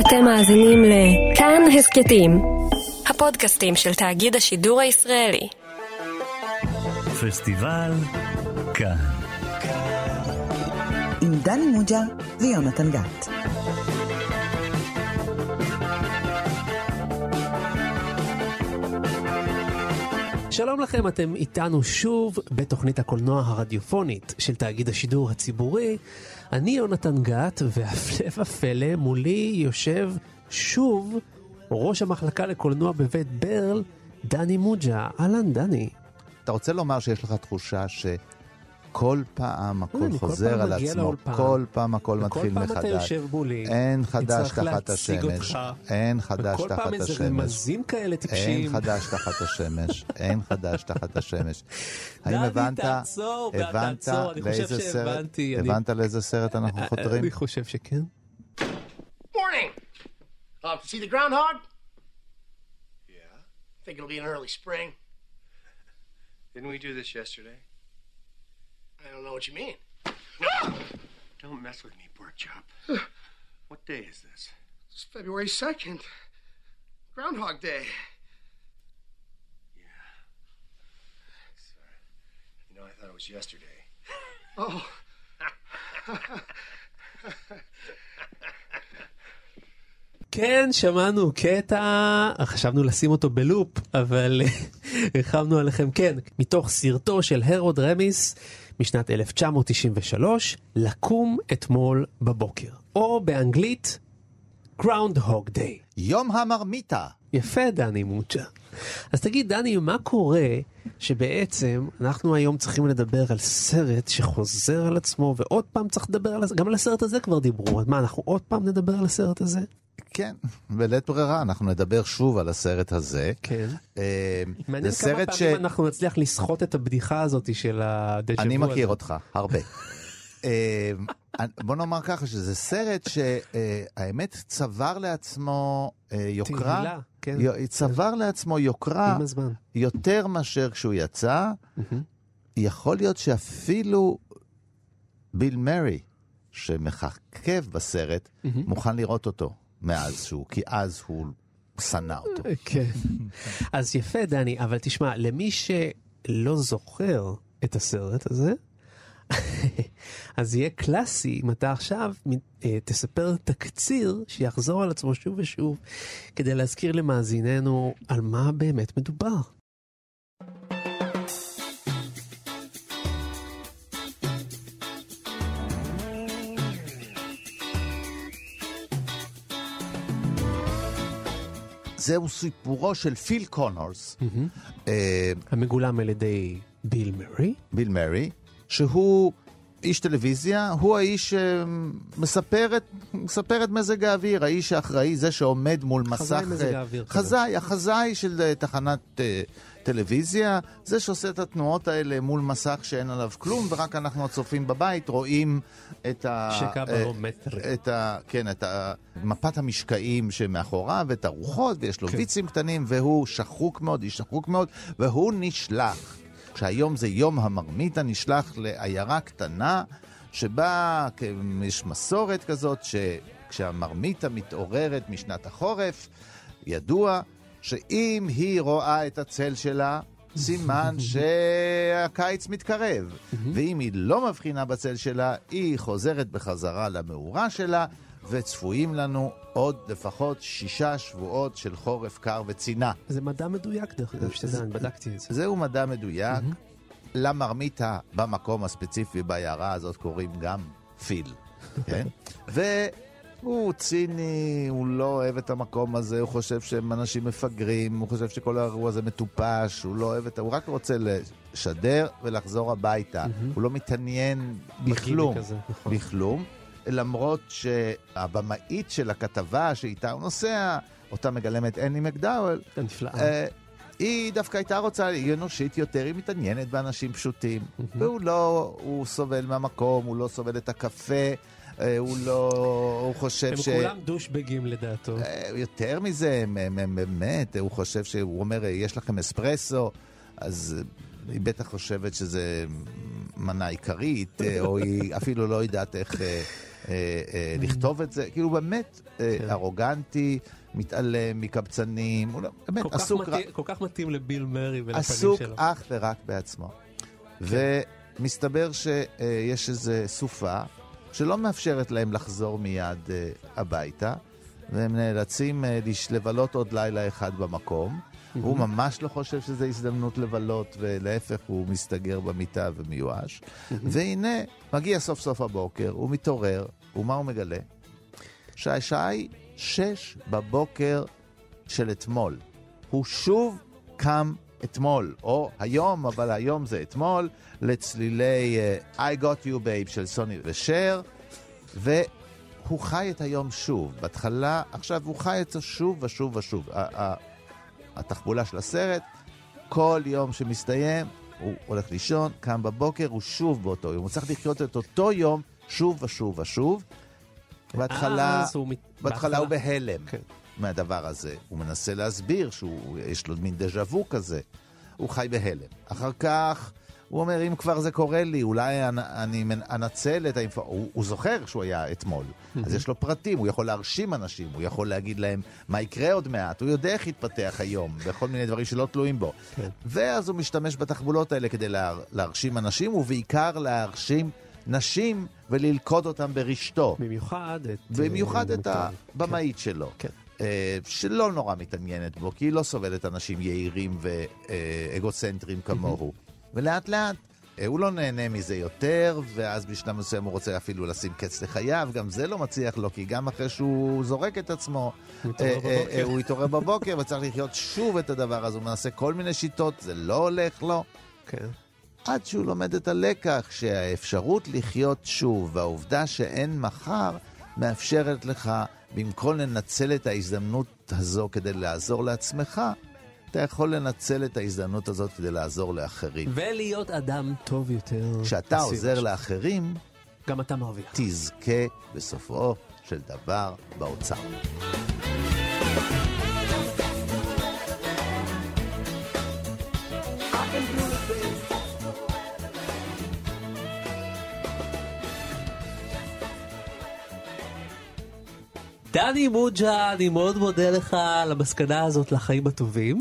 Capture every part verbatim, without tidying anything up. אתם מאזינים לכאן הסכתים, הפודקאסטים של תאגיד השידור הישראלי. פסטיבל כאן. עם דני מוג'ה ויונתן גת. שלום לכם, אתם איתנו שוב בתוכנית הקולנוע הרדיופונית של תאגיד השידור הציבורי. אני יונתן גת, והפלא ופלא מולי יושב שוב ראש המחלקה לקולנוע בבית ברל, דני מוג'ה. אהלן דני. אתה רוצה לומר שיש לך תחושה שכל פעם הכל חוזר על עצמו, כל פעם הכל מתחיל מחדש. כל פעם אתה יושב מולי, אין חדש תחת השמש, אין חדש תחת השמש. וכל פעם איזה רמזים כאלה טיפשים. אין חדש תחת השמש, אין חדש תחת השמש. האם הבנת, הבנת לאיזה סרט, הבנת לאיזה סרט אנחנו חותרים? אני חושב שכן. Morning! Uh, see the groundhog? Yeah. I think it'll be an early spring. Didn't we do this yesterday? I don't know what you mean. No. Don't mess with me, pork chop. What day is this? It's February second. Groundhog Day. Yeah. Sorry. You know, I thought it was yesterday. Oh. כן, שמענו קטע, חשבנו לשים אותו בלופ, אבל הרחמנו עליכם, כן, מתוך סרטו של הרולד רמיס משנת אלף תשע מאות תשעים ושלוש, לקום אתמול בבוקר, או באנגלית Groundhog Day, יום המרמיתה. יפה דני מוג'ה. אז תגיד דני, מה קורה שבעצם אנחנו היום צריכים לדבר על סרט שחוזר על עצמו, ועוד פעם צריך לדבר על, גם על הסרט הזה כבר דיברו, מה, אנחנו עוד פעם נדבר על הסרט הזה? כן, בלית ברירה, אנחנו נדבר שוב על הסרט הזה. כן. מעניין כמה פעמים אנחנו נצליח לסחוט את הבדיחה הזאת של הדז'ה וו. אני מכיר אותך, הרבה. בוא נאמר ככה, שזה סרט שהאמת צבר לעצמו יוקרה, צבר לעצמו יוקרה יותר מאשר כשהוא יצא. יכול להיות שאפילו ביל מרי, שמחכב בסרט, מוכן לראות אותו. מאז שהוא, כי אז הוא סנה אותו. כן. אז יפה דני, אבל תשמע, למי שלא זוכר את הסרט הזה, אז יהיה קלאסי אם אתה עכשיו תספר תקציר שיחזור על עצמו שוב ושוב, כדי להזכיר למאזיננו על מה באמת מדובר. זהו סיפורו של פיל קונורס. המגולם על ידי ביל מרי. ביל מרי, שהוא איש טלוויזיה, הוא האיש שמספר את מזג האוויר, האיש האחראי, זה שעומד מול מסך... חזאי, החזאי של תחנת טלוויזיה, זה שעושה את התנועות האלה מול מסך שאין עליו כלום, ורק אנחנו הצופים בבית רואים את ה... שקברומטר. כן, את מפת המשקעים שמאחוריו, את הרוחות, ויש לו ויצים קטנים, והוא שחוק מאוד, איש שחוק מאוד, והוא נשלח. כשהיום זה יום המרמיתה, נשלח לעיירה קטנה, שבה יש מסורת כזאת, שכשהמרמיתה מתעוררת משנת החורף, ידוע שאם היא רואה את הצל שלה, סימן שהקיץ מתקרב. ואם היא לא מבחינה בצל שלה, היא חוזרת בחזרה למאורה שלה, וצפויים לנו עוד לפחות שישה שבועות של חורף קר וצינה. זה מדע מדויק דרך אגב, שתדען, בדקתי את זה. זהו מדע מדויק. למרמיתה במקום הספציפי בעיירה הזאת קוראים גם פיל. והוא ציני, הוא לא אוהב את המקום הזה, הוא חושב שהם אנשים מפגרים, הוא חושב שכל האירוע הזה מטופש, הוא לא אוהב את... הוא רק רוצה לשדר ולחזור הביתה. הוא לא מתעניין בכלום. בכלום. למרות שהבמאית של הכתבה שאיתה הוא נוסע, אותה מגלמת אנדי מקדאוול, היא דווקא הייתה רוצה, היא אנושית יותר, היא מתעניינת באנשים פשוטים, והוא לא, הוא סובל מהמקום, הוא לא סובל את הקפה, הוא לא, הוא חושב ש... הם כולם דושבגים לדעתו. יותר מזה, באמת, הוא חושב שהוא אומר, יש לכם אספרסו, אז... היא בטח חושבת שזה מנה עיקרית, או היא אפילו לא יודעת איך לכתוב את זה, כאילו באמת ארוגנטי, מתעלם מקבצנים, כל כך מתאים לביל מרי, עסוק אך ורק בעצמו. ומסתבר שיש איזו סופה שלא מאפשרת להם לחזור מיד הביתה, והם נאלצים לבלות עוד לילה אחד במקום. הוא ממש לא חושב שזו הזדמנות לבלות, ולהפך הוא מסתגר במיטה ומיואש. והנה, מגיע סוף סוף הבוקר, הוא מתעורר, ומה הוא מגלה? שהשעה היא שש בבוקר של אתמול. הוא שוב קם אתמול, או היום, אבל היום זה אתמול, לצלילי I Got You Babe של סוני ושר, ו... הוא חי את היום שוב, בהתחלה, עכשיו הוא חי את זה שוב ושוב ושוב. התחבולה של הסרט, כל יום שמסתיים, הוא הולך לישון, קם בבוקר, הוא שוב באותו יום. הוא צריך לחיות את אותו יום, שוב ושוב ושוב. בהתחלה, בהתחלה הוא בהלם מהדבר הזה. הוא מנסה להסביר שיש לו מין דז'ה וו כזה. הוא חי בהלם. אחר כך, הוא אומר, אם כבר זה קורה לי, אולי אני, אני אנצל את האינפורמציה. הוא, הוא זוכר שהוא היה אתמול, אז יש לו פרטים, הוא יכול להרשים אנשים, הוא יכול להגיד להם מה יקרה עוד מעט, הוא יודע איך יתפתח היום, וכל מיני דברים שלא תלויים בו. ואז הוא משתמש בתחבולות האלה כדי לה, להרשים אנשים, ובעיקר להרשים נשים וללכוד אותם ברשתו. במיוחד את... במיוחד את הבמאית שלו. כן. שלא נורא מתעניינת בו, כי היא לא סובלת אנשים יעירים ואגוצנטרים כמוהו. ולאט לאט הוא לא נהנה מזה יותר, ואז בשלב מסוים הוא רוצה אפילו לשים קץ לחייו, גם זה לא מצליח לו, כי גם אחרי שהוא זורק את עצמו, הוא יתעורר בבוקר, וצריך לחיות שוב את הדבר הזה, הוא מנסה כל מיני שיטות, זה לא הולך לו. עד שהוא לומד את הלקח, שהאפשרות לחיות שוב, והעובדה שאין מחר, מאפשרת לך, במקום לנצל את ההזדמנות הזו כדי לעזור לעצמך, אתה יכול לנצל את ההזדמנות הזאת כדי לעזור לאחרים. ולהיות אדם טוב יותר. כשאתה עוזר לאחרים, גם אתה מרוויח. תזכה בסופו של דבר באוצר. דני מוג'ה, אני מאוד מודה לך על המסקנה הזאת לחיים הטובים.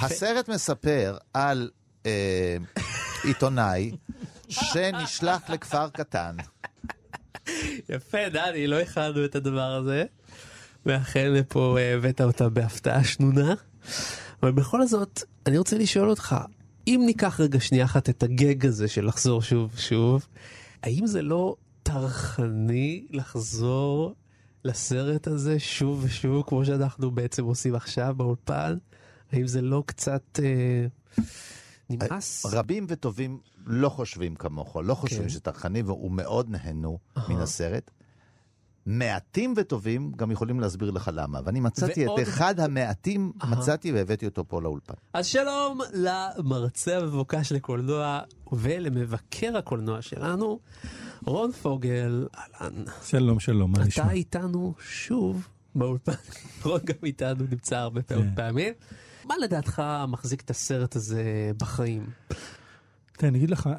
הסרט מספר על אה, עיתונאי שנשלח לכפר קטן. יפה, דני, לא הכנו את הדבר הזה. ואכן פה הבאת אותה בהפתעה שנונה. אבל בכל זאת, אני רוצה לשאול אותך, אם ניקח רגע שנייה אחת את הגג הזה של לחזור שוב שוב, האם זה לא תרחני לחזור לסרט הזה שוב ושוב, כמו שאנחנו בעצם עושים עכשיו באולפן? האם זה לא קצת אה, נמאס? רבים וטובים לא חושבים כמוך, לא חושבים okay. שתרחני, והוא מאוד נהנו uh-huh. מן הסרט. מעטים וטובים גם יכולים להסביר לך למה, ואני מצאתי ועוד... את אחד המעטים, uh-huh. מצאתי והבאתי אותו פה לאולפן. אז שלום למרצה המבוקש לקולנוע ולמבקר הקולנוע שלנו, רון פוגל. אלן. שלום, שלום, מה נשמע? אתה איתנו שוב באולפן, רון גם איתנו נמצא הרבה פעמים. מה לדעתך מחזיק את הסרט הזה בחיים? תראה, אני אגיד לך,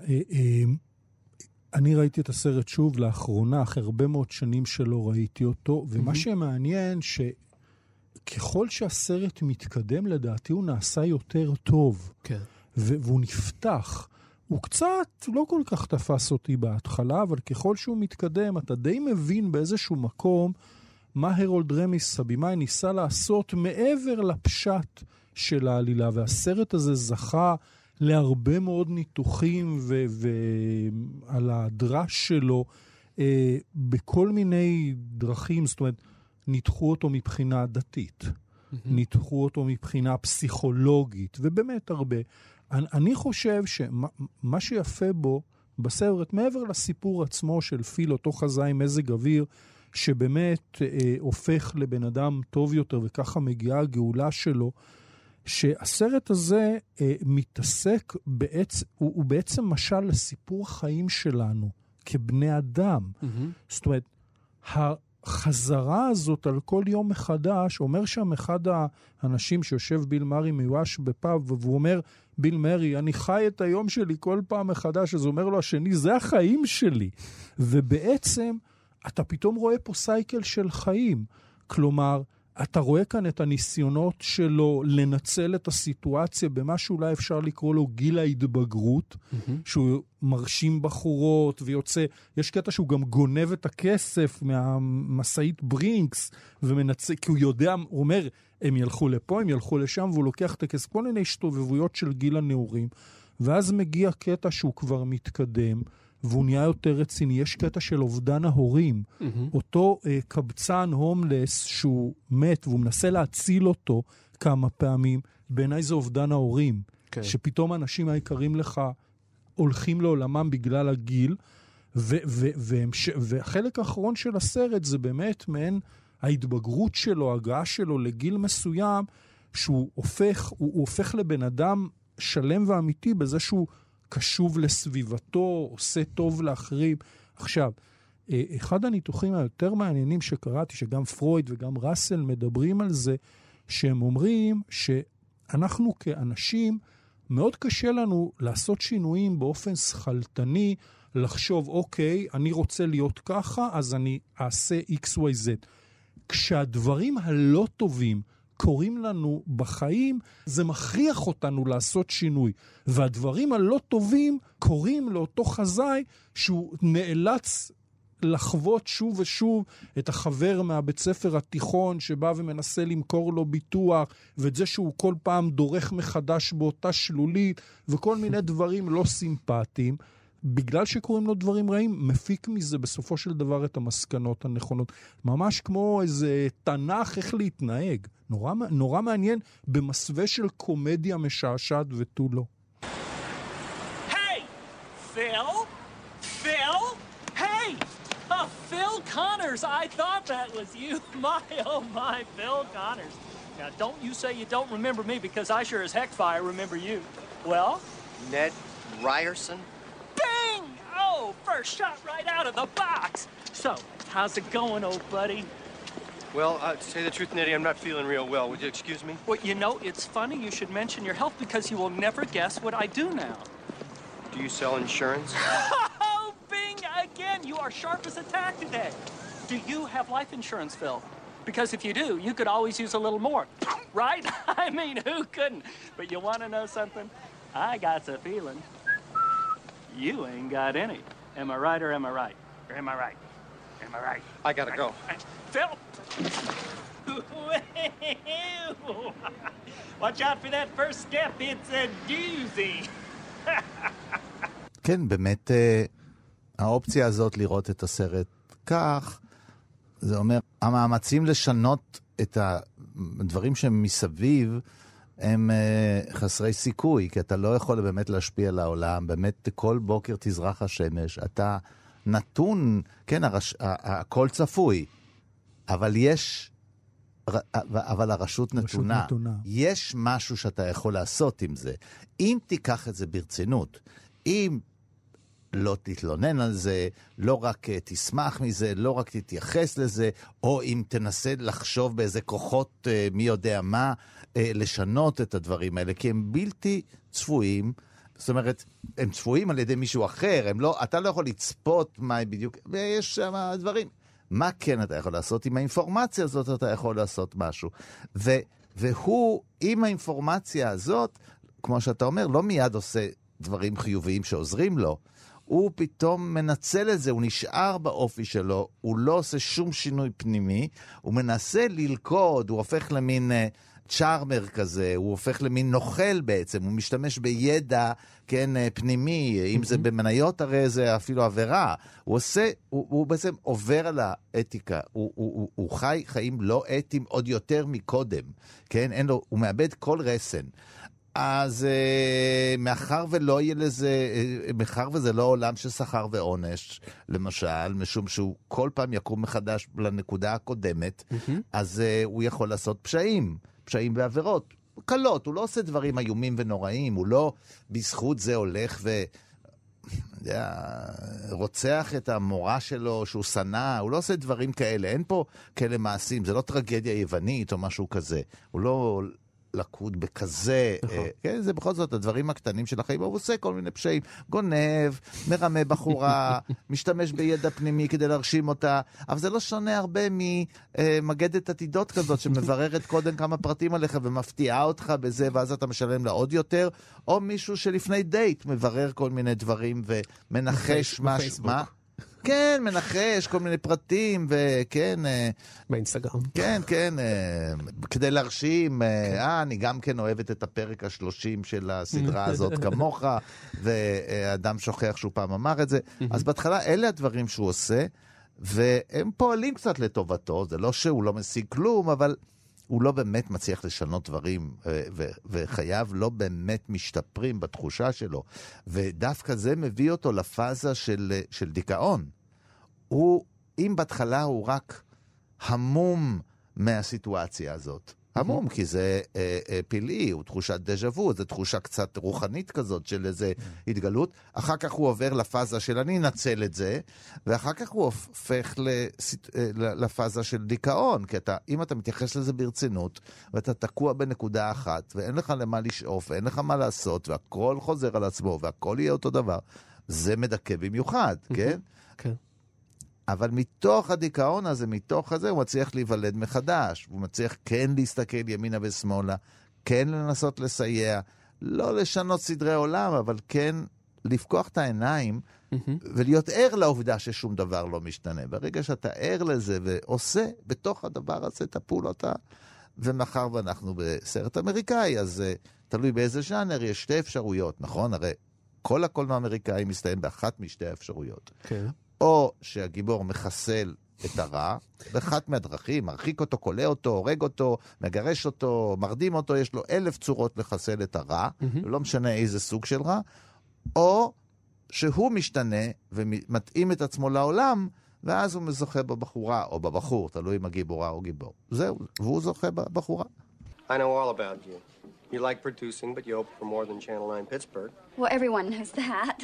אני ראיתי את הסרט שוב לאחרונה, אחרי הרבה מאוד שנים שלא ראיתי אותו, ומה שמעניין שככל שהסרט מתקדם לדעתי הוא נעשה יותר טוב, והוא נפתח. הוא קצת לא כל כך תפס אותי בהתחלה, אבל ככל שהוא מתקדם, אתה די מבין באיזשהו מקום מה הרולד רמיס, הבימאי, ניסה לעשות מעבר לפשט של העלילה, והסרט הזה זכה להרבה מאוד ניתוחים ו- ועל הדרש שלו אה, בכל מיני דרכים, זאת אומרת, ניתחו אותו מבחינה דתית, mm-hmm. ניתחו אותו מבחינה פסיכולוגית, ובאמת הרבה. אני, אני חושב שמה מה שיפה בו בסרט, מעבר לסיפור עצמו של פיל, אותו חזאי מזג אוויר, שבאמת אה, הופך לבן אדם טוב יותר, וככה מגיעה הגאולה שלו, שהסרט הזה אה, מתעסק, בעצ... הוא, הוא בעצם משל לסיפור החיים שלנו, כבני אדם. Mm-hmm. זאת אומרת, החזרה הזאת על כל יום מחדש, אומר שם אחד האנשים שיושב ביל מרי מיואש בפאב, והוא אומר, ביל מרי, אני חי את היום שלי כל פעם מחדש, אז הוא אומר לו השני, זה החיים שלי. ובעצם... אתה פתאום רואה פה סייקל של חיים. כלומר, אתה רואה כאן את הניסיונות שלו לנצל את הסיטואציה במה שאולי אפשר לקרוא לו גיל ההתבגרות, mm-hmm. שהוא מרשים בחורות ויוצא, יש קטע שהוא גם גונב את הכסף מהמסעית ברינקס, ומנצל, כי הוא יודע, הוא אומר, הם ילכו לפה, הם ילכו לשם, והוא לוקח טקס, כל מיני השתובבויות של גיל הנעורים, ואז מגיע קטע שהוא כבר מתקדם, והוא נהיה יותר רציני. יש קטע של אובדן ההורים. Mm-hmm. אותו uh, קבצן הומלס שהוא מת, והוא מנסה להציל אותו כמה פעמים, בעיניי זה אובדן ההורים. Okay. שפתאום האנשים העיקרים לך הולכים לעולמם בגלל הגיל, ו- ו- ו- והחלק האחרון של הסרט זה באמת מעין ההתבגרות שלו, הגעה שלו לגיל מסוים, שהוא הופך, הוא, הוא הופך לבן אדם שלם ואמיתי בזה שהוא קשוב לסביבתו, עושה טוב לאחרים. עכשיו, אחד הניתוחים היותר מעניינים שקראתי, שגם פרויד וגם רסל מדברים על זה, שהם אומרים שאנחנו כאנשים, מאוד קשה לנו לעשות שינויים באופן שחלטני, לחשוב, אוקיי, אני רוצה להיות ככה, אז אני אעשה איקס וואי זד. כשהדברים הלא טובים, קוראים לנו בחיים, זה מכריח אותנו לעשות שינוי. והדברים הלא טובים קוראים לאותו חזאי שהוא נאלץ לחוות שוב ושוב את החבר מהבית ספר התיכון שבא ומנסה למכור לו ביטוח, ואת זה שהוא כל פעם דורך מחדש באותה שלולית, וכל מיני דברים לא סימפטיים. בגלל שקוראים לו דברים רעים, מפיק מזה בסופו של דבר את המסקנות הנכונות. ממש כמו איזה תנך איך להתנהג. נורא, נורא מעניין במסווה של קומדיה משעשעת ותו לא. היי! פיל? פיל? היי! פיל קונרס! I thought that was you. My, oh my, Bill Connors. Now don't you say you don't remember me, because I sure as heck fire remember you. Well? Ned Ryerson. Bang! Oh, first shot right out of the box. So, how's it going, old buddy? Well, uh, to say the truth, Nettie, I'm not feeling real well. Would you excuse me? Well, you know, it's funny you should mention your health, because you will never guess what I do now. Do you sell insurance? Oh, bing! Again, you are sharp as a tack today. Do you have life insurance, Phil? Because if you do, you could always use a little more. Right? I mean, who couldn't? But you want to know something? I got a feeling. You ain't got any. Am I right or am I right? Or am I right? Am I right? I gotta go. Phil! Watch out for that first step, it's a doozy. כן, באמת, האופציה הזאת לראות את הסרט כך, זה אומר, המאמצים לשנות את הדברים שהם מסביב, הם חסרי סיכוי, כי אתה לא יכול באמת להשפיע על העולם, באמת כל בוקר תזרח השמש, אתה נתון, כן, הרש... הכל צפוי, אבל יש, אבל הרשות נתונה. נתונה, יש משהו שאתה יכול לעשות עם זה, אם תיקח את זה ברצינות, אם לא תתלונן על זה, לא רק תשמח מזה, לא רק תתייחס לזה, או אם תנסה לחשוב באיזה כוחות, מי יודע מה, לשנות את הדברים האלה, כי הם בלתי צפויים, זאת אומרת, הם צפויים על ידי מישהו אחר, הם לא, אתה לא יכול לצפות מה בדיוק, ויש שם הדברים. מה כן אתה יכול לעשות? עם האינפורמציה הזאת אתה יכול לעשות משהו. ו, והוא, עם האינפורמציה הזאת, כמו שאתה אומר, לא מיד עושה דברים חיוביים שעוזרים לו, הוא פתאום מנצל את זה, הוא נשאר באופי שלו, הוא לא עושה שום שינוי פנימי, הוא מנסה ללכוד, הוא הופך למין צ'ארמר כזה, הוא הופך למין נוכל בעצם, הוא משתמש בידע, כן, פנימי, mm-hmm. אם זה במניות הרי זה אפילו עבירה, הוא עושה, הוא, הוא בעצם עובר על האתיקה, הוא, הוא, הוא, הוא חי חיים לא אתיים עוד יותר מקודם, כן, אין לו, הוא מאבד כל רסן, אז uh, מאחר ולא יהיה לזה, uh, מאחר וזה לא עולם של שכר ועונש, למשל, משום שהוא כל פעם יקום מחדש לנקודה הקודמת, mm-hmm. אז uh, הוא יכול לעשות פשעים, פשעים ועבירות, קלות, הוא לא עושה דברים איומים ונוראים, הוא לא בזכות זה הולך ו... רוצח את המורה שלו שהוא שנא, הוא לא עושה דברים כאלה, אין פה כאלה מעשים, זה לא טרגדיה יוונית או משהו כזה, הוא לא... לקוד בכזה, כן, זה בכל זאת הדברים הקטנים של החיים, הוא עושה כל מיני פשעים, גונב, מרמה בחורה, משתמש בידע פנימי כדי להרשים אותה, אבל זה לא שונה הרבה ממגדת עתידות כזאת, שמבררת קודם כמה פרטים עליך ומפתיעה אותך בזה, ואז אתה משלם לה עוד יותר, או מישהו שלפני דייט מברר כל מיני דברים ומנחש משהו, מה? כן, מנחש, כל מיני פרטים, וכן... באינסטגרם. כן, כן, כדי להרשים, אה, אני גם כן אוהבת את הפרק השלושים של הסדרה הזאת כמוך, ואדם שוכח שהוא פעם אמר את זה. אז בהתחלה, אלה הדברים שהוא עושה, והם פועלים קצת לטובתו, זה לא שהוא לא משיג כלום, אבל הוא לא באמת מצליח לשנות דברים, וחייו לא באמת משתפרים בתחושה שלו. ודווקא זה מביא אותו לפאזה של, של דיכאון. הוא, אם בהתחלה הוא רק המום מהסיטואציה הזאת, המום, כי זה אה, אה, פלאי, הוא תחושת דז'וו, זה תחושה קצת רוחנית כזאת של איזה התגלות. אחר כך הוא עובר לפאזה של אני נצל את זה, ואחר כך הוא הופך לסיט... לפאזה של דיכאון, כי אתה, אם אתה מתייחס לזה ברצינות, ואתה תקוע בנקודה אחת, ואין לך למה לשאוף, ואין לך מה לעשות, והכל חוזר על עצמו, והכל יהיה אותו דבר, זה מדכא במיוחד, כן? כן. אבל מתוך הדיכאון הזה, מתוך הזה, הוא מצליח להיוולד מחדש. הוא מצליח כן להסתכל ימינה ושמאלה, כן לנסות לסייע, לא לשנות סדרי עולם, אבל כן לפקוח את העיניים ולהיות ער לעובדה ששום דבר לא משתנה. ברגע שאתה ער לזה ועושה בתוך הדבר הזה את הפעולות, ומחר ואנחנו בסרט אמריקאי, אז תלוי באיזה ז'אנר, יש שתי אפשרויות, נכון? הרי כל הקולנוע האמריקאי מסתיים באחת משתי האפשרויות. כן. או שהגיבור מחסל את הרע, באחת מהדרכים, מרחיק אותו, קולה אותו, הורג אותו, מגרש אותו, מרדים אותו, יש לו אלף צורות לחסל את הרע, לא משנה איזה סוג של רע, או שהוא משתנה ומתאים את עצמו לעולם, ואז הוא זוכה בבחורה או בבחור, תלוי אם הגיבורה או גיבור. זהו, והוא זוכה בבחורה. I know all about you. You like producing, but you hope for more than Channel nine Pittsburgh. Well, everyone knows that.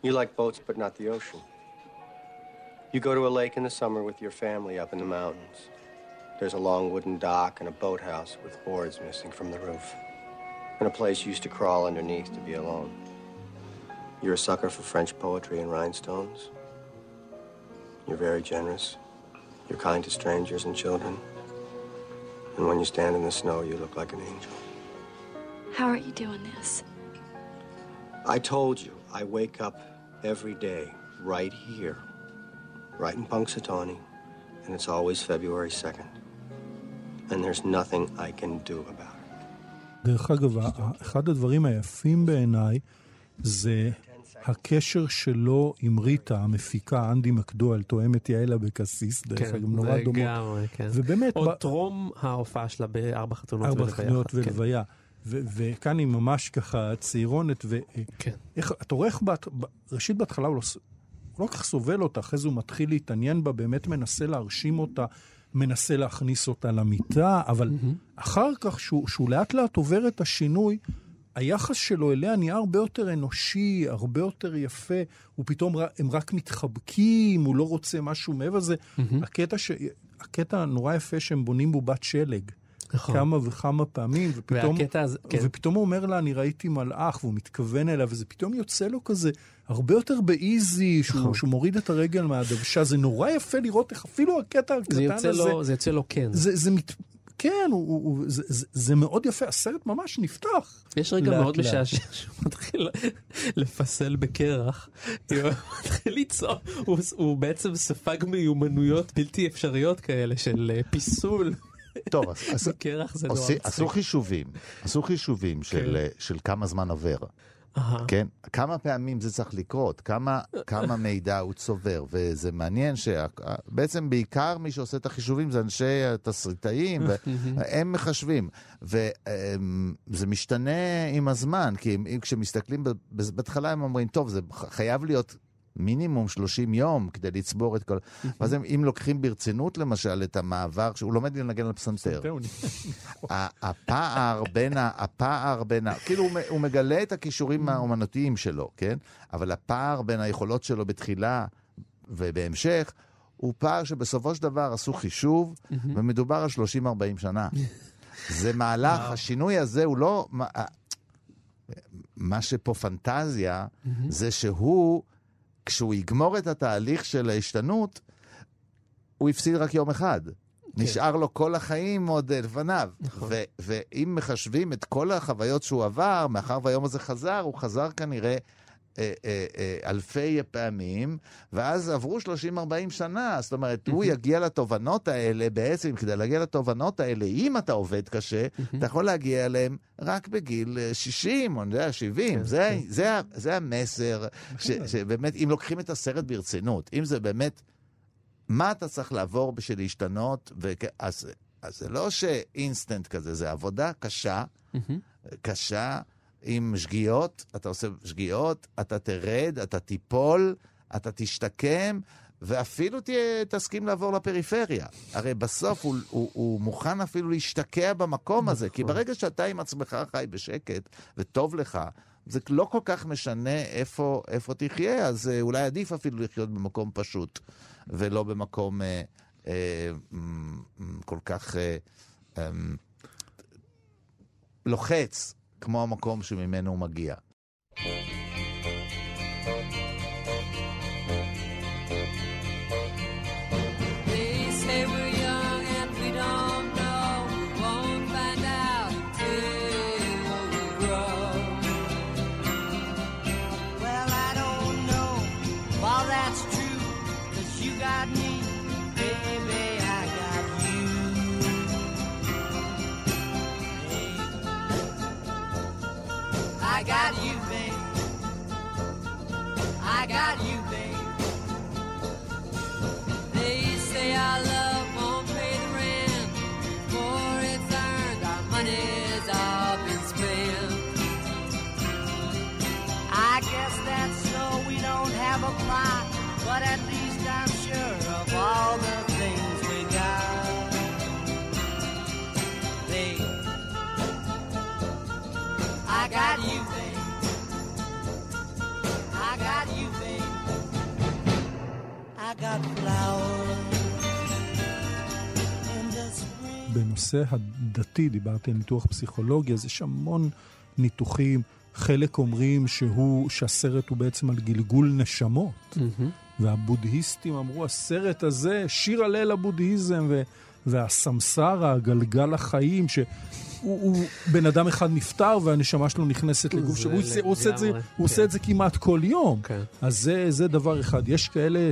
You like boats, but not the ocean. You go to a lake in the summer with your family up in the mountains. There's a long wooden dock and a boathouse with boards missing from the roof. And a place you used to crawl underneath to be alone. You're a sucker for French poetry and rhinestones. You're very generous. You're kind to strangers and children. And when you stand in the snow, you look like an angel. How are you doing this? I told you. I wake up every day right here, right in Punxsutawney, and it's always February second. And there's nothing I can do about it. דרך אגב, אחד הדברים היפים בעיניי זה הקשר שלו עם ריטה, המפיקה, אנדי מקדואל, תואמת יעלה בקסיס, דרך אגב, נורא דומות. עוד טרום ההופעה שלה בארבע חתונות ולוויה. ארבע חתונות ולוויה. וכאן היא ממש ככה צעירונת, אתה רואה איך ראשית בהתחלה הוא לא כך סובל אותה, אחרי זה הוא מתחיל להתעניין בה, באמת מנסה להרשים אותה, מנסה להכניס אותה למיטה, אבל אחר כך שהוא לאט לאט עובר את השינוי, היחס שלו אליה נהיה הרבה יותר אנושי, הרבה יותר יפה, ופתאום הם רק מתחבקים, הוא לא רוצה משהו מעבר זה, הקטע הנורא יפה שהם בונים בו בת שלג, כמה וכמה פעמים, ופתאום הוא אומר לה, אני ראיתי מלאך, והוא מתכוון אליו, וזה פתאום יוצא לו כזה, הרבה יותר באיזי, שהוא מוריד את הרגל מהדבשה, זה נורא יפה לראות איך, אפילו הקטע הקטן הזה, זה יוצא לו כן. כן, זה מאוד יפה, הסרט ממש נפתח. יש רגע מאוד משעשע, שהוא מתחיל לפסל בקרח, הוא מתחיל ליצור, הוא בעצם ספג מיומנויות בלתי אפשריות כאלה, של פיסול, טוב, עשו חישובים, עשו חישובים של כמה זמן עובר, כמה פעמים זה צריך לקרות, כמה מידע הוא צובר, וזה מעניין שבעצם בעיקר מי שעושה את החישובים זה אנשי התסריטאים, הם מחשבים, וזה משתנה עם הזמן, כי כשמסתכלים בהתחלה הם אומרים, טוב, זה חייב להיות מינימום שלושים יום כדי לצבור את כל... ואז אם לוקחים ברצינות למשל את המעבר, שהוא לומד לנגן על פסנתר. הפער בין ה... הפער בין ה... כאילו הוא מגלה את הכישורים האומנותיים שלו, כן? אבל הפער בין היכולות שלו בתחילה ובהמשך, הוא פער שבסופו של דבר עשו חישוב, ומדובר על שלושים ארבעים שנה. זה מהלך, השינוי הזה הוא לא... מה שפה פנטזיה, זה שהוא, כשהוא יגמור את התהליך של ההשתנות, הוא יפסיד רק יום אחד. נשאר לו כל החיים עוד לפניו. ואם מחשבים את כל החוויות שהוא עבר, מאחר והיום הזה חזר, הוא חזר כנראה אלפי פעמים, ואז עברו שלושים ארבעים שנה, זאת אומרת, הוא יגיע לתובנות האלה, בעצם כדי להגיע לתובנות האלה, אם אתה עובד קשה, אתה יכול להגיע אליהם רק בגיל שישים, או שבעים, זה המסר, שבאמת, אם לוקחים את הסרט ברצינות, אם זה באמת, מה אתה צריך לעבור בשביל להשתנות, אז זה לא שאינסטנט כזה, זה עבודה קשה, קשה, עם שגיאות, אתה עושה שגיאות, אתה תרד, אתה תיפול, אתה תשתקם, ואפילו תסכים לעבור לפריפריה. הרי בסוף הוא, הוא, הוא מוכן אפילו להשתקע במקום הזה, כי ברגע שאתה עם עצמך חי בשקט, וטוב לך, זה לא כל כך משנה איפה, איפה תחיה, אז אולי עדיף אפילו לחיות במקום פשוט, ולא במקום אה, אה, כל כך אה, אה, לוחץ, כמו המקום שממנו הוא מגיע. But at least I'm sure of all the things we got. Babe, I got you, babe. I got you, babe. I got flowers in the spring. בנושא הדתי דיברתי על ניתוח פסיכולוגי, אז יש המון ניתוחים. חלק אומרים שהוא, שהסרט הוא בעצם על גלגול נשמות. Mm-hmm. והבודהיסטים אמרו, הסרט הזה, שיר הלל הבודהיזם, והסמסרה, הגלגל החיים, שהוא בן אדם אחד נפטר, והנשמה שלו נכנסת לגוף, הוא עושה את זה כמעט כל יום. אז זה דבר אחד. יש כאלה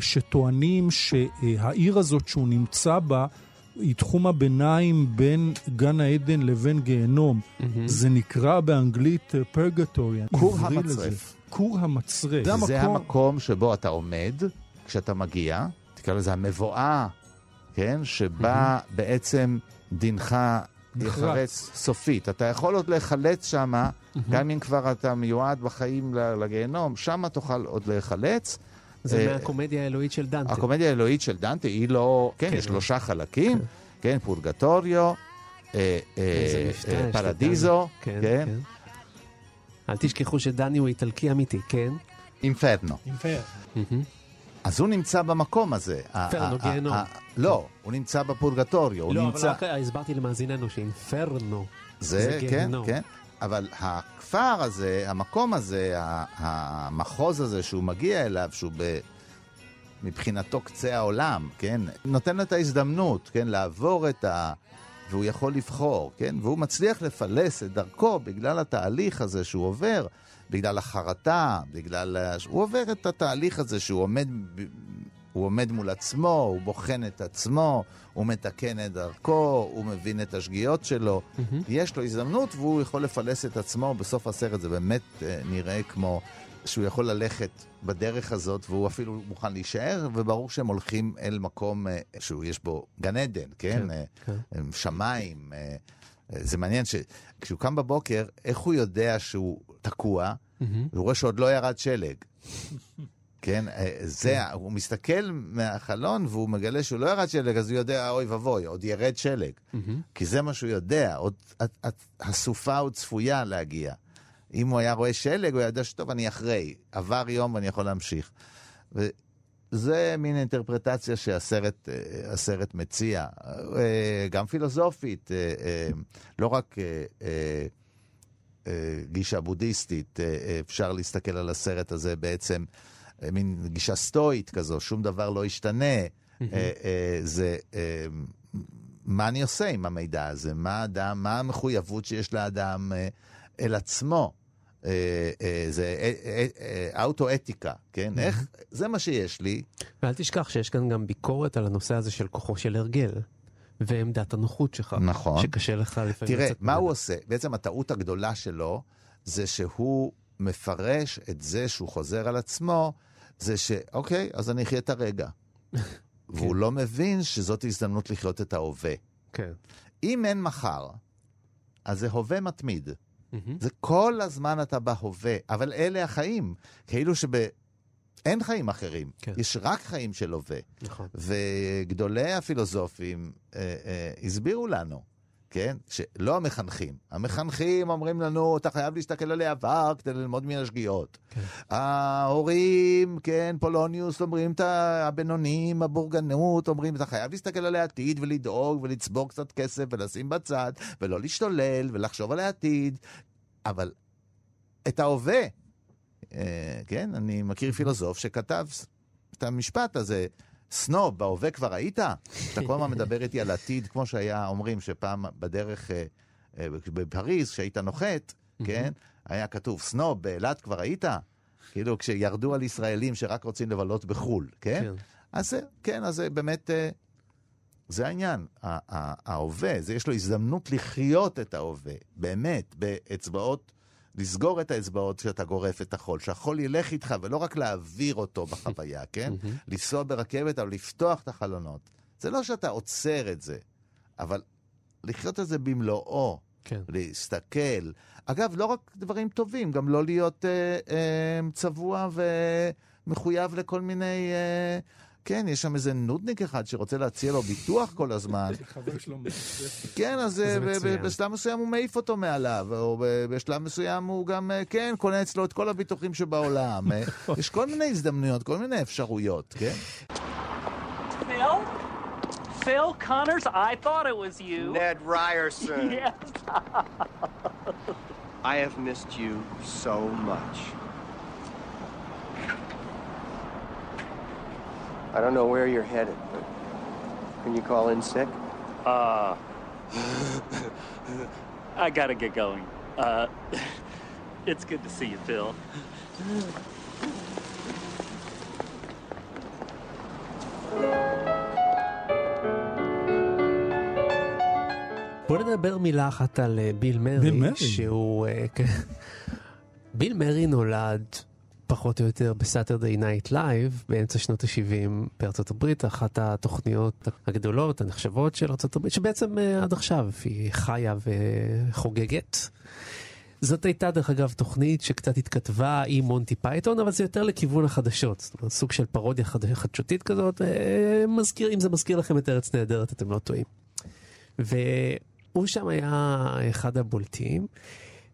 שטוענים שהעיר הזאת שהוא נמצא בה, היא תחום הביניים בין גן העדן לבין גיהנום. זה נקרא באנגלית פרגטוריה. כור המצרף. כור המצרף. זה, זה המקום... המקום שבו אתה עומד, כשאתה מגיע, תקרא לזה המבואה, כן? שבה mm-hmm. בעצם דינך יחרץ סופית. אתה יכול עוד להיחלץ שם, mm-hmm. גם אם כבר אתה מיועד בחיים לגיהנום, שם תוכל עוד להיחלץ. זה מהקומדיה האלוהית של דנטה. הקומדיה האלוהית של דנטה היא לא... כן, יש שלושה חלקים, כן, פורגטוריו, פרדיזו, כן. אל תשכחו שדני הוא איטלקי אמיתי, כן? אינפרנו. אינפרנו. אז הוא נמצא במקום הזה. אינפרנו, גיהנום. לא, הוא נמצא בפורגטוריו. לא, אבל הסברתי למאזיננו שאינפרנו זה גיהנום. כן, כן. אבל הכפר הזה, המקום הזה, המחוז הזה שהוא מגיע אליו, שהוא מבחינתו קצה העולם, כן? נותן לו את ההזדמנות, כן? לעבור את ה... והוא יכול לבחור, כן? והוא מצליח לפלס את דרכו בגלל התהליך הזה שהוא עובר, בגלל החרטה, בגלל... הוא עובר את התהליך הזה שהוא עומד... הוא עומד מול עצמו, הוא בוחן את עצמו, הוא מתקן את דרכו, הוא מבין את השגיאות שלו. Mm-hmm. יש לו הזדמנות והוא יכול לפלס את עצמו. בסוף הסרט זה באמת נראה כמו שהוא יכול ללכת בדרך הזאת, והוא אפילו מוכן להישאר, וברור שהם הולכים אל מקום שיש בו גן עדן, כן? כן, כן. שמיים. זה מעניין שכשהוא קם בבוקר, איך הוא יודע שהוא תקוע, mm-hmm. והוא רואה שעוד לא ירד שלג. כן, זה, הוא מסתכל מהחלון והוא מגלה שהוא לא ירד שלג, אז הוא יודע, אוי ובוי, עוד ירד שלג. כי זה מה שהוא יודע, עוד, הסופה עוד צפויה להגיע. אם הוא היה רואה שלג, הוא ידע שטוב, אני אחרי, עבר יום ואני יכול להמשיך. זה מין אינטרפרטציה שהסרט הסרט מציע, גם פילוסופית, לא רק גישה בודהיסטית. אפשר להסתכל על הסרט הזה בעצם מין גישה סטואית כזו, שום דבר לא ישתנה, זה מה אני עושה עם המידע הזה, מה האדם, מה המחויבות שיש לאדם אל עצמו, זה אוטואתיקה, כן? איך? זה מה שיש לי. ואל תשכח שיש כאן גם ביקורת על הנושא הזה של כוחו של הרגל, ועמדת הנוחות שלך. נכון. שקשה לך לפעמים. תראה, מה הוא עושה? בעצם הטעות הגדולה שלו, זה שהוא מפרש את זה שהוא חוזר על עצמו, זה שאוקיי, אז אני אחיה את הרגע. והוא לא מבין שזאת הזדמנות לחיות את ההווה. כן. אם אין מחר, אז זה הווה מתמיד. זה כל הזמן אתה בהווה, אבל אלה החיים, כאילו שאין חיים אחרים, יש רק חיים של הווה. וגדולי הפילוסופים הסבירו לנו, שלא המחנכים, המחנכים אומרים לנו, אתה חייב להסתכל על העבר כדי ללמוד מן השגיאות. ההורים, פולוניוס, אומרים את הבינונים, הבורגנות, אומרים, אתה חייב להסתכל על העתיד ולדאוג ולצבור קצת כסף ולשים בצד, ולא להשתולל ולחשוב על העתיד. אבל את ההווה, כן, אני מכיר פילוסוף שכתב את המשפט הזה, סנוב, בהווה כבר היית? אתה כל מה מדבר איתי על עתיד, כמו שהיה אומרים שפעם בדרך בפריז, שהיית נוחת, כן? היה כתוב, סנוב, באלת כבר היית? כאילו, כשירדו על ישראלים שרק רוצים לבלות בחול, כן? אז זה, כן, אז זה באמת, זה העניין. ההווה, יש לו הזדמנות לחיות את ההווה, באמת, באצבעות, לסגור את האצבעות שאתה גורף את החול, שהחול ילך איתך, ולא רק להעביר אותו בחוויה, כן? לנסוע ברכבת, אבל לפתוח את החלונות. זה לא שאתה עוצר את זה, אבל לחיות את זה במלואו, להסתכל. אגב, לא רק דברים טובים, גם לא להיות צבוע ומחויב לכל מיני... כן, יש שם איזה נודניק אחד שרוצה להציע לו ביטוח כל הזמן. כן, אז בשלב מסוים הוא מעיף אותו מעליו, או בשלב מסוים הוא גם, כן, קונה אצלו את כל הביטוחים שבעולם. יש כל מיני הזדמנויות, כל מיני אפשרויות, כן? Phil? Phil Connors, I thought it was you. Ned Ryerson. Yes. I have missed you so much. I don't know where you're headed, but can you call in sick? Uh, I gotta get going. Uh, it's good to see you, Phil. בוא נדבר מילה אחת על ביל מרי, שהוא... ביל מרי נולד... פחות או יותר בסאטרדיי נייט לייב, באמצע שנות ה-שבעים בארצות הברית, אחת התוכניות הגדולות, הנחשבות של ארצות הברית, שבעצם עד עכשיו היא חיה וחוגגת. זאת הייתה דרך אגב תוכנית שקצת התכתבה עם מונטי פייתון, אבל זה יותר לכיוון החדשות, זאת אומרת, סוג של פרודיה חדשותית כזאת, מזכיר, אם זה מזכיר לכם את ארץ נהדרת, אתם לא טועים. והוא שם היה אחד הבולטים,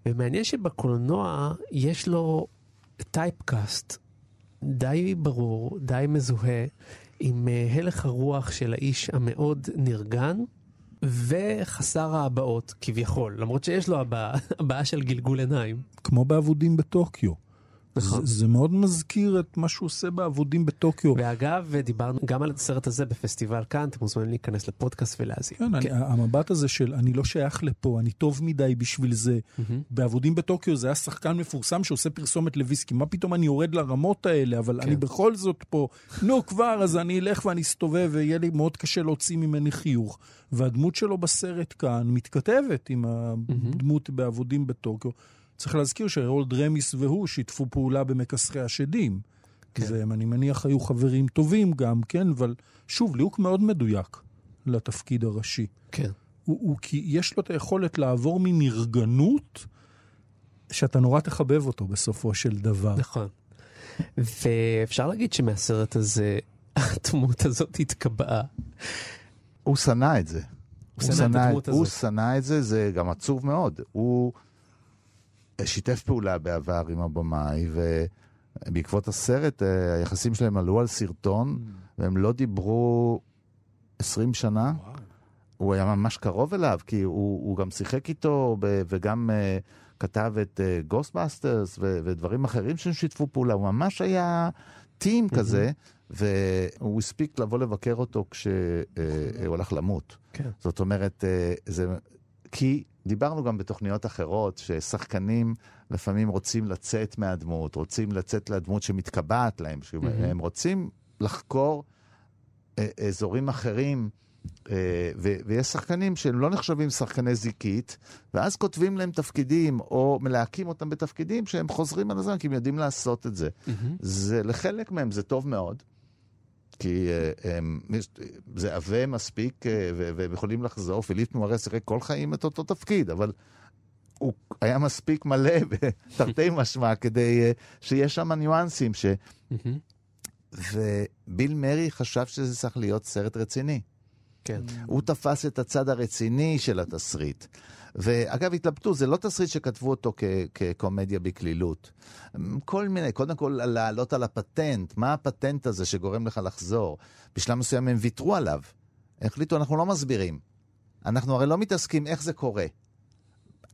ומעניין שבקולנוע יש לו טייפקאסט די ברור, די מזוהה עם הלך הרוח של האיש המאוד נרגן וחסר ההבאות כביכול, למרות שיש לו הבא, הבאה של גלגול עיניים. כמו בעבודים בטוקיו. נכון. זה, זה מאוד מזכיר את מה שהוא עושה בעבודים בטוקיו. ואגב, דיברנו גם על הסרט הזה בפסטיבל כאן, אתם מוזמנים להיכנס לפודקאסט ולהזיק. כן, כן. אני, המבט הזה של אני לא שייך לפה, אני טוב מדי בשביל זה. Mm-hmm. בעבודים בטוקיו זה היה שחקן מפורסם שעושה פרסומת לוויסקי. מה פתאום אני יורד לרמות האלה, אבל כן. אני בכל זאת פה, נו כבר, אז אני אלך ואני אסתובב ויהיה לי מאוד קשה להוציא ממני חיוך. והדמות שלו בסרט כאן מתכתבת עם הדמות mm-hmm. בעבודים בטוקיו. צריך להזכיר שהרולד רמיס והוא שיתפו פעולה במקסחי השדים. כן. זה, אני מניח, היו חברים טובים גם, כן? אבל שוב, ליהוק מאוד מדויק לתפקיד הראשי. כן. הוא, הוא, כי יש לו את היכולת לעבור מנרגנות, שאתה נורא תחבב אותו בסופו של דבר. נכון. ואפשר להגיד שמהסרט הזה, התמות הזאת התקבעה. הוא סנה את זה. הוא סנה את הדמות הזאת. הוא סנה את זה, זה גם עצוב מאוד. הוא... שיתף פעולה בעבר עם הבמאי, בעקבות הסרט, היחסים שלהם עלו על סרטון, והם לא דיברו עשרים שנה. הוא היה ממש קרוב אליו, כי הוא, הוא גם שיחק איתו, וגם כתב את Ghostbusters, ודברים אחרים שהם שיתפו פעולה. הוא ממש היה טים כזה, והוא הספיק לבוא לבקר אותו כשהוא הלך למות. זאת אומרת, זה... כי דיברנו גם בתוכניות אחרות ששחקנים לפעמים רוצים לצאת מהדמות, רוצים לצאת לדמות שמתקבעת להם, הם רוצים לחקור אזורים אחרים, ויש שחקנים שהם לא נחשבים שחקני זיקית, ואז כותבים להם תפקידים, או מלהקים אותם בתפקידים שהם חוזרים על הזמן, כי הם יודעים לעשות את זה. זה לחלק מהם זה טוב מאוד, כי זה עווה מספיק, והם יכולים לחזור. פיליפ נוארה שיחק כל חיים את אותו תפקיד, אבל הוא היה מספיק מלא בתרתי משמע, כדי שיש שם ניואנסים. וביל מרי חשב שזה צריך להיות סרט רציני. הוא תפס את הצד הרציני של התסריט. ואגב, התלבטו, זה לא תסריט שכתבו אותו כקומדיה בכלילות. כל מיני, קודם כל לעלות על הפטנט, מה הפטנט הזה שגורם לך לחזור? בשלב מסוים הם ויתרו עליו. החליטו, אנחנו לא מסבירים. אנחנו הרי לא מתעסקים איך זה קורה.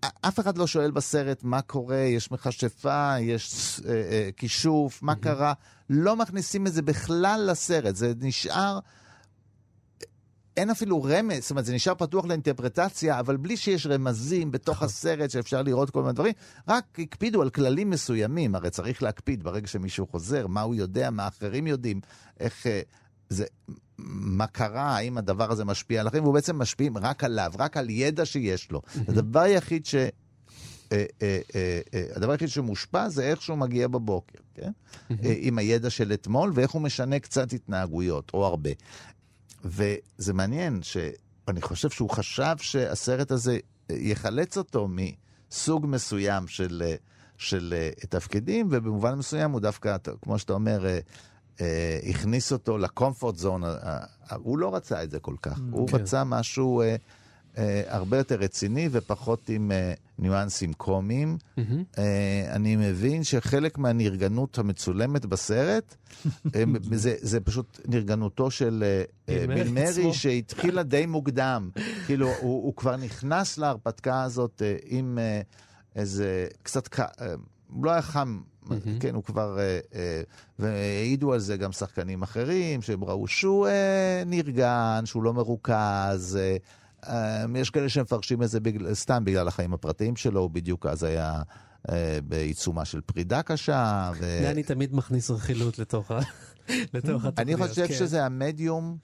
אף אחד לא שואל בסרט מה קורה, יש מחשפה, יש אה, אה, כישוף, מה קרה. לא מכניסים את זה בכלל לסרט. זה נשאר... אין אפילו רמז, זאת אומרת, זה נשאר פתוח לאינטרפרטציה, אבל בלי שיש רמזים בתוך הסרט שאפשר לראות כל מיני דברים, רק הקפידו על כללים מסוימים, הרי צריך להקפיד ברגע שמישהו חוזר, מה הוא יודע, מה אחרים יודעים, איך זה, מה קרה, האם הדבר הזה משפיע עליכם, והוא בעצם משפיע רק עליו, רק על ידע שיש לו. הדבר היחיד ש... הדבר היחיד שמושפע זה איך שהוא מגיע בבוקר, כן? עם הידע של אתמול, ואיך הוא משנה קצת התנהגויות, או הרבה. וזה מעניין שאני חושב שהוא חשב שהסרט הזה יחלץ אותו מסוג מסוים של, של תפקידים, ובמובן מסוים הוא דווקא, כמו שאתה אומר, הכניס אותו לקומפורט זון. הוא לא רצה את זה כל כך. Okay. הוא רצה משהו הרבה יותר רציני ופחות עם ניואנסים קומיים. Mm-hmm. אני מבין שחלק מהנרגנות המצולמת בסרט, זה, זה פשוט נרגנותו של ביל מרי, שהתחילה די מוקדם. כאילו, הוא, הוא כבר נכנס להרפתקה הזאת עם איזה קצת... הוא לא היה חם, כן, הוא כבר... והעידו על זה גם שחקנים אחרים, שהם ראו שהוא נרגן, שהוא לא מרוכז... יש כאלה שמפרשים את זה סתם בגלל החיים הפרטיים שלו, בדיוק אז היה בעיצומה של פרידה קשה. אני תמיד מכניס רכילות לתוך התוכניות. אני חושב שזה המדיום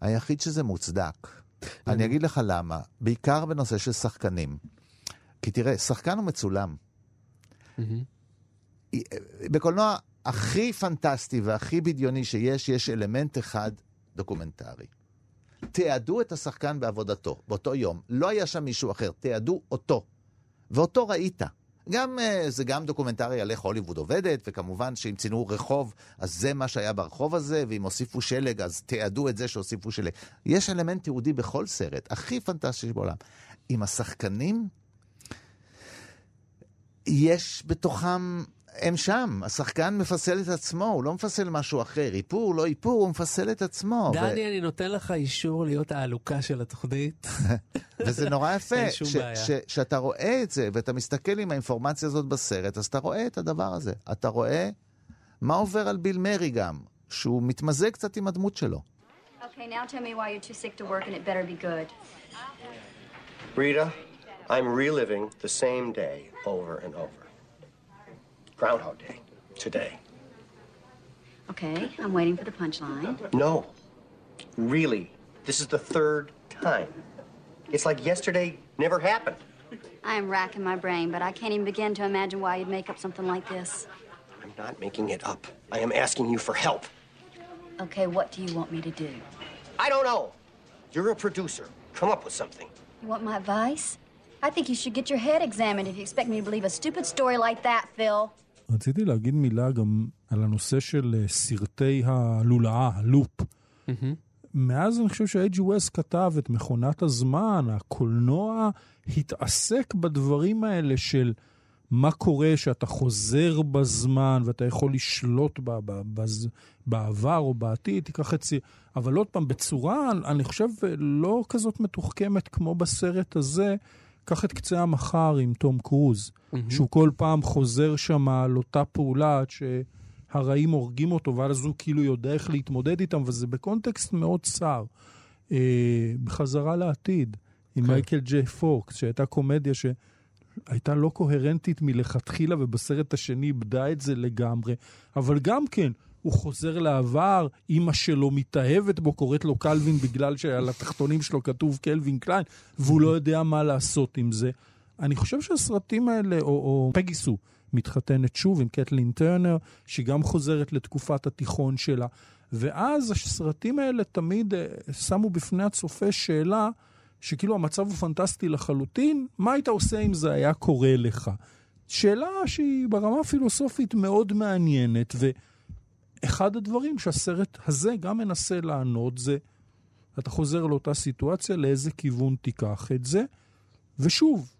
היחיד שזה מוצדק. אני אגיד לך למה, בעיקר בנושא של שחקנים. כי תראה, שחקן הוא מצולם. בקולנוע הכי פנטסטי והכי בדיוני שיש, יש אלמנט אחד דוקומנטרי. תיעדו את השחקן בעבודתו, באותו יום. לא היה שם מישהו אחר, תיעדו אותו. ואותו ראית. גם, זה גם דוקומנטרי על איך הוליווד עובדת, וכמובן שאם ציינו רחוב, אז זה מה שהיה ברחוב הזה, ואם הוסיפו שלג, אז תיעדו את זה שהוסיפו שלג. יש אלמנט תיעודי בכל סרט, הכי פנטסטי בעולם. עם השחקנים, יש בתוכם... הם שם, השחקן מפסל את עצמו, הוא לא מפסל משהו אחר, איפור, לא איפור, הוא מפסל את עצמו. דני, ו... אני נותן לך אישור להיות העלוקה של התוכנית. וזה נורא יפה, ש- ש- ש- שאתה רואה את זה, ואתה מסתכל עם האינפורמציה הזאת בסרט, אז אתה רואה את הדבר הזה, אתה רואה מה עובר על ביל מרי גם, שהוא מתמזג קצת עם הדמות שלו. Okay, now tell me why you're too sick to work and it better be good. Rita, I'm reliving the same day over and over. Groundhog Day, today. Okay, I'm waiting for the punchline. No, really, this is the third time. It's like yesterday never happened. I am racking my brain, but I can't even begin to imagine why you'd make up something like this. I'm not making it up. I am asking you for help. Okay, what do you want me to do? I don't know. You're a producer. Come up with something. You want my advice? I think you should get your head examined if you expect me to believe a stupid story like that, Phil. רציתי להגיד מילה גם על הנושא של סרטי הלולאה, הלופ. מאז אני חושב ש-איי ג'י West כתב את מכונת הזמן, הקולנוע התעסק בדברים האלה של מה קורה שאתה חוזר בזמן, ואתה יכול לשלוט ב- ב- ב- בעבר או בעתיד, תיקח את זה, אבל עוד פעם, בצורה, אני חושב, לא כזאת מתוחכמת כמו בסרט הזה, קח את קצה המחר עם תום קרוז, mm-hmm. שהוא כל פעם חוזר שם על אותה פעולה, עד שהרעים הורגים אותו, ואז הוא כאילו יודע איך להתמודד איתם, וזה בקונטקסט מאוד צר. אה, בחזרה לעתיד, עם okay. מייקל ג'יי פוקס, שהייתה קומדיה ש... הייתה לא קוהרנטית מלכתחילה, ובסרט השני איבדה את זה לגמרי. אבל גם כן, הוא חוזר לעבר, אמא שלו מתאהבת בו, קוראת לו קלווין, בגלל שעל התחתונים שלו כתוב קלווין קליין, והוא לא יודע מה לעשות עם זה. אני חושב שהסרטים האלה, או, או פגי סו, מתחתנת שוב עם קתלין טרנר, שגם חוזרת לתקופת התיכון שלה. ואז הסרטים האלה תמיד שמו בפני הצופה שאלה, שכאילו המצב הוא פנטסטי לחלוטין, מה היית עושה אם זה היה קורה לך? שאלה שהיא ברמה פילוסופית מאוד מעניינת, ואחד הדברים שהסרט הזה גם מנסה לענות זה, אתה חוזר לאותה סיטואציה, לאיזה כיוון תיקח את זה, ושוב,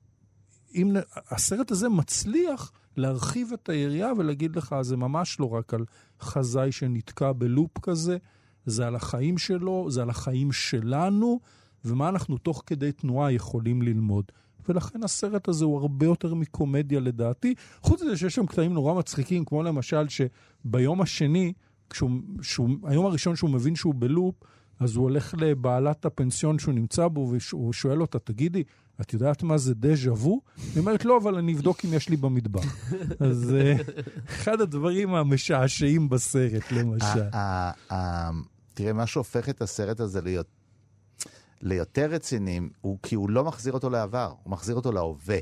אם הסרט הזה מצליח להרחיב את היריעה ולהגיד לך, זה ממש לא רק על חזאי שנתקע בלופ כזה, זה על החיים שלו, זה על החיים שלנו, ומה אנחנו תוך כדי תנועה יכולים ללמוד. ולכן הסרט הזה הוא הרבה יותר מקומדיה לדעתי, חוץ לזה שיש שם קטעים נורא מצחיקים, כמו למשל שביום השני, כשהוא, שהוא, היום הראשון שהוא מבין שהוא בלופ, אז הוא הולך לבעלת הפנסיון שהוא נמצא בו, והוא שואל אותה, תגידי, את יודעת מה זה דז'ה וו? היא אומרת, לא, אבל אני אבדוק אם יש לי במדבר. אז אחד הדברים המשעשעים בסרט, למשל. תראה, מה שהופך את הסרט הזה להיות, ליותר רצינים, הוא כי הוא לא מחזיר אותו לעבר, הוא מחזיר אותו להווה.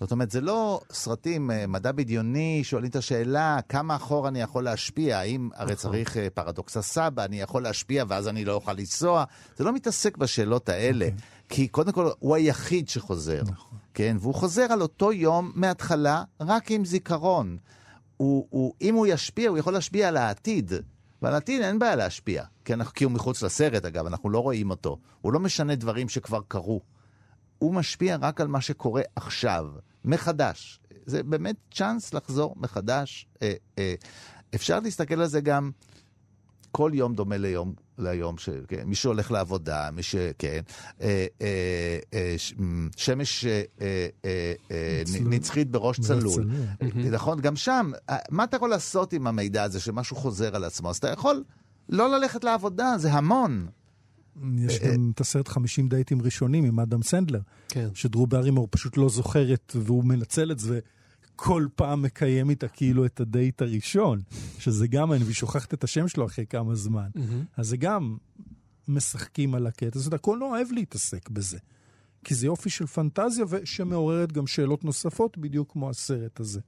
זאת אומרת, זה לא סרטים, מדע בדיוני, שואלים את השאלה, כמה אחורה אני יכול להשפיע, האם הרי צריך פרדוקס הסבא, אני יכול להשפיע ואז אני לא אוכל לנסוע, זה לא מתעסק בשאלות האלה, כי קודם כל הוא היחיד שחוזר, כן? והוא חוזר על אותו יום מההתחלה, רק עם זיכרון. הוא, הוא, אם הוא ישפיע, הוא יכול להשפיע על העתיד, ועל עתיד אין בעיה להשפיע, כי, אנחנו, כי הוא מחוץ לסרט אגב, אנחנו לא רואים אותו. הוא לא משנה דברים שכבר קרו. הוא משפיע רק על מה שקורה עכשיו, מחדש. זה באמת צ'אנס לחזור מחדש. אה, אה. אפשר להסתכל על זה גם, כל יום דומה ליום, ליום ש, כן, מי שהולך לעבודה, מי ש, כן, אה, אה, אה, שמש אה, אה, אה, נצחית בראש צלול. נכון, גם שם, מה אתה יכול לעשות עם המידע הזה שמשהו חוזר על עצמו? אז אתה יכול לא ללכת לעבודה, זה המון. יש גם את הסרט חמישים דייטים ראשונים עם אדם סנדלר, שדרו בארימור פשוט לא זוכרת והוא מנצל את זה, כל פעם מקיים איתה כאילו את הדייט הראשון, שזה גם, אני שוכחת את השם שלו אחרי כמה זמן, אז זה גם משחקים על הקטע, זאת אומרת, הכל לא אוהב להתעסק בזה, כי זה יופי של פנטזיה, ושמעוררת גם שאלות נוספות, בדיוק כמו הסרט הזה.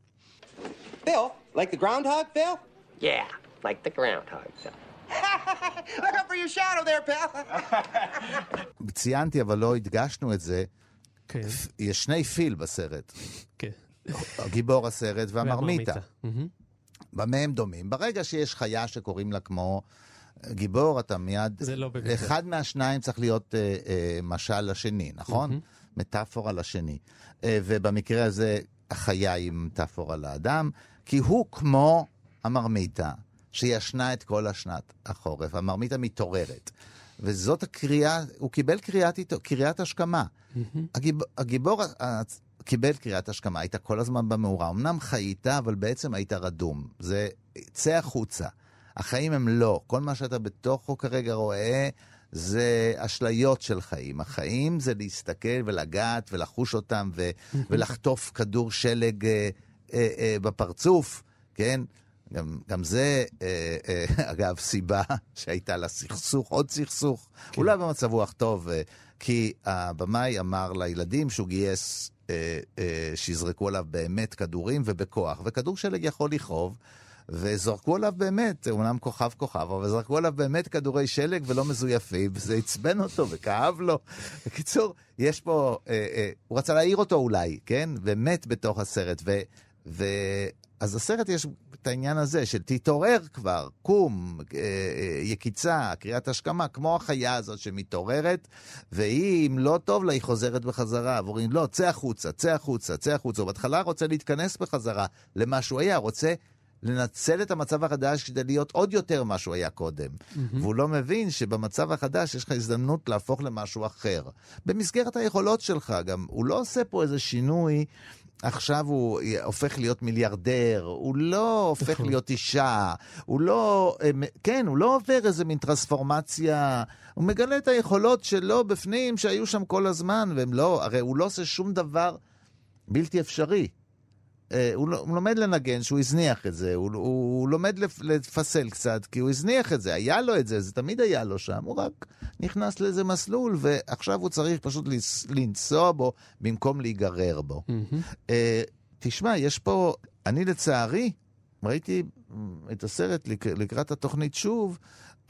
Bill, like the groundhog, Bill? Yeah, like the groundhog, Bill. Look up for your shadow there, Bill. ציינתי, אבל לא הדגשנו את זה, יש שני פיל בסרט. כן. גיבור הסרט והמרמיתה. במה הם דומים? ברגע שיש חיה שקוראים לה כמו גיבור, אתה מיד... אחד מהשניים צריך להיות משל לשני, נכון? מטאפורה לשני. ובמקרה הזה, החיה היא מטאפורה לאדם, כי הוא כמו המרמיתה, שישנה את כל השנת החורף. המרמיתה מתעוררת. וזאת הקריאה, הוא קיבל קריאת השכמה. הגיבור... קיבל קריאת השכמה, היית כל הזמן במאורה, אמנם חיית, אבל בעצם היית רדום. זה צא החוצה. החיים הם לא. כל מה שאתה בתוכו כרגע רואה, זה אשליות של חיים. החיים זה להסתכל ולגעת ולחוש אותם, ו- ולחטוף כדור שלג אה, אה, אה, בפרצוף, כן? גם, גם זה, אה, אה, אגב, סיבה שהייתה לה סכסוך, עוד סכסוך. כן. אולי במצב רוח טוב, אה, כי הבמאי אמר לילדים שהוא גייס שיזרקו עליו באמת כדורים ובכוח, וכדור שלג יכול לכאוב, וזרקו עליו באמת, אומנם כוכב כוכב, אבל זרקו עליו באמת כדורי שלג ולא מזויפים, וזה עצבן אותו וכאב לו. בקיצור, יש פה, הוא רצה להעיר אותו אולי, כן? ומת בתוך הסרט, ו... אז הסרט יש את העניין הזה של תתעורר כבר, קום, יקיצה, קריאת השכמה, כמו החיה הזאת שמתעוררת, והיא, אם לא טוב לה, היא חוזרת בחזרה, ואומרים, לא, צא החוצה, צא החוצה, צא החוצה, ובהתחלה רוצה להתכנס בחזרה למה שהוא היה, רוצה לנצל את המצב החדש כדי להיות עוד יותר מה שהוא היה קודם. Mm-hmm. והוא לא מבין שבמצב החדש יש לך הזדמנות להפוך למשהו אחר. במסגרת היכולות שלך גם, הוא לא עושה פה איזה שינוי, עכשיו הוא הופך להיות מיליארדר, הוא לא הופך להיות אישה, הוא לא, כן, הוא לא עובר איזה מין טרנספורמציה, הוא מגלה את היכולות שלו בפנים שהיו שם כל הזמן, והם לא, הרי הוא לא עושה שום דבר בלתי אפשרי. הוא לומד לנגן שהוא הזניח את זה, הוא, הוא לומד לפסל קצת, כי הוא הזניח את זה, היה לו את זה, זה תמיד היה לו שם, הוא רק נכנס לאיזה מסלול, ועכשיו הוא צריך פשוט לנסוע בו, במקום להיגרר בו. Mm-hmm. תשמע, יש פה, אני לצערי, ראיתי את הסרט לק, לקראת התוכנית שוב,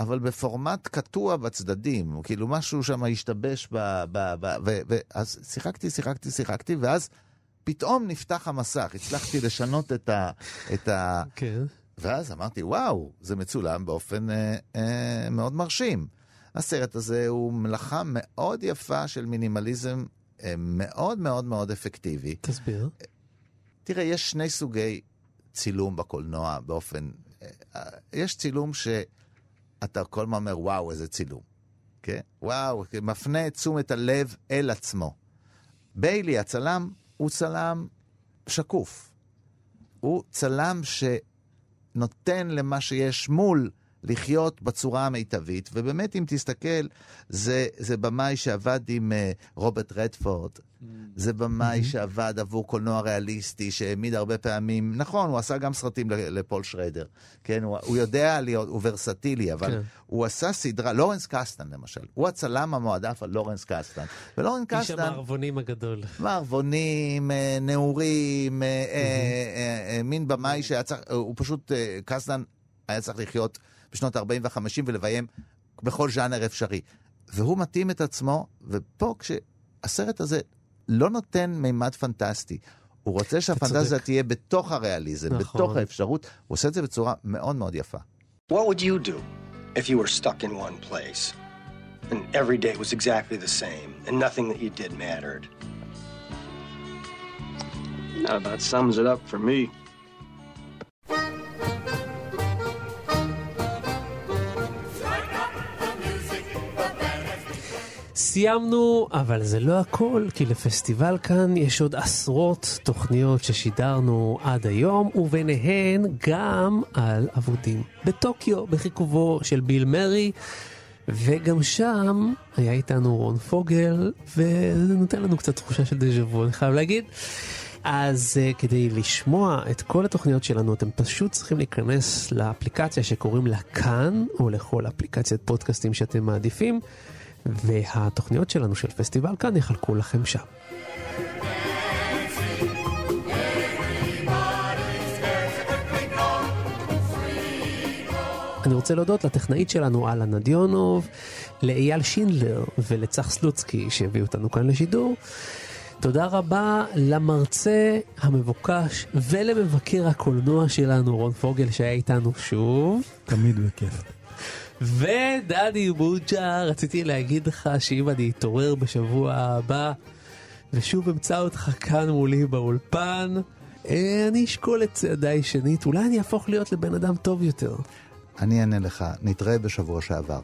אבל בפורמט קטוע בצדדים, כאילו משהו שם השתבש, ב, ב, ב, ו, ואז שיחקתי, שיחקתי, שיחקתי, ואז, פתאום נפתח המסך, הצלחתי לשנות את ה... את ה... Okay. ואז אמרתי, וואו, זה מצולם באופן אה, אה, מאוד מרשים. הסרט הזה הוא מלאכה מאוד יפה של מינימליזם אה, מאוד מאוד מאוד אפקטיבי. תסביר. תראה, יש שני סוגי צילום בקולנוע באופן... אה, אה, יש צילום שאתה כל מה אומר, וואו, איזה צילום. Okay? וואו, מפנה את תשומת הלב אל עצמו. ביילי, הצלם... הוא צלם שקוף. הוא צלם שנותן למה שיש מול לחיות בצורה המיטבית, ובאמת אם תסתכל, זה, זה במאי שעבד עם uh, רוברט רדפורד, mm-hmm. זה במאי mm-hmm. שעבד עבור קולנוע ריאליסטי, שהעמיד הרבה פעמים, נכון, הוא עשה גם סרטים לפול שרדר, כן, הוא, הוא יודע להיות, הוא ורסטילי, אבל כן. הוא עשה סדרה, לורנס קסטן למשל, הוא הצלם המועדף על לורנס קסטן, ולורנס קסטן... איש המערבונים הגדול. מערבונים, נעורים, mm-hmm. אה, אה, אה, מין במאי שהיה צריך, הוא פשוט, אה, קסטן היה צריך לחיות... בשנות ארבעים וחמש ולביים בכל ז'אנר אפשרי. והוא מתאים את עצמו, ופה כשהסרט הזה לא נותן מימד פנטסטי, הוא רוצה שהפנטזיה תהיה בתוך הריאליזם, בתוך האפשרות, הוא עושה את זה בצורה מאוד מאוד יפה. What would you do if you were stuck in one place and every day was exactly the same and nothing that you did mattered? Now that sums it up for me. סיימנו, אבל זה לא הכל, כי לפסטיבל כאן יש עוד עשרות תוכניות ששידרנו עד היום, וביניהן גם על אבודים בטוקיו, בחיכובו של ביל מרי, וגם שם היה איתנו רון פוגל, וזה נותן לנו קצת תחושה של דז'בו, אני חייב להגיד. אז uh, כדי לשמוע את כל התוכניות שלנו, אתם פשוט צריכים להיכנס לאפליקציה שקוראים לה כאן, או לכל אפליקציית פודקאסטים שאתם מעדיפים, והתוכניות שלנו של פסטיבל כאן יחלקו לכם שם. אני רוצה להודות לטכנאית שלנו אלה נדיונוב, לאייל שינדלר ולצח סלוצקי שהביאו אותנו כאן לשידור. תודה רבה למרצה המבוקש ולמבקר הקולנוע שלנו רון פוגל שהיה איתנו שוב. תמיד בכיף. ודני מוג'ה, רציתי להגיד לך שאם אני אתעורר בשבוע הבא ושוב אמצא אותך כאן מולי באולפן, אני אשקול את צעדיי שנית, אולי אני אהפוך להיות לבן אדם טוב יותר. אני אענה לך, נתראה בשבוע שעבר.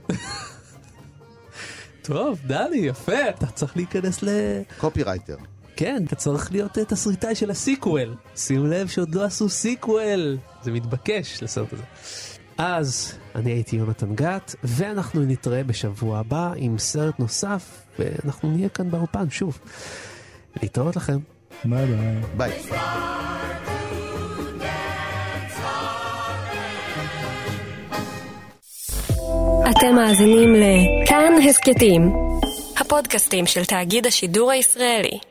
טוב, דני, יפה, אתה צריך להיכנס ל... קופירייטר. כן, אתה צריך להיות תסריטאי של הסיקוול. שימו לב שעוד לא עשו סיקוול, זה מתבקש לסרט הזה. אז אני הייתי יונתן גת, ואנחנו נתראה בשבוע הבא עם סרט נוסף, ואנחנו נהיה כאן באופן שוב. להתראות לכם. ביי ביי. ביי. אתם מאזינים לכאן הסקטים, הפודקאסטים של תאגיד השידור הישראלי.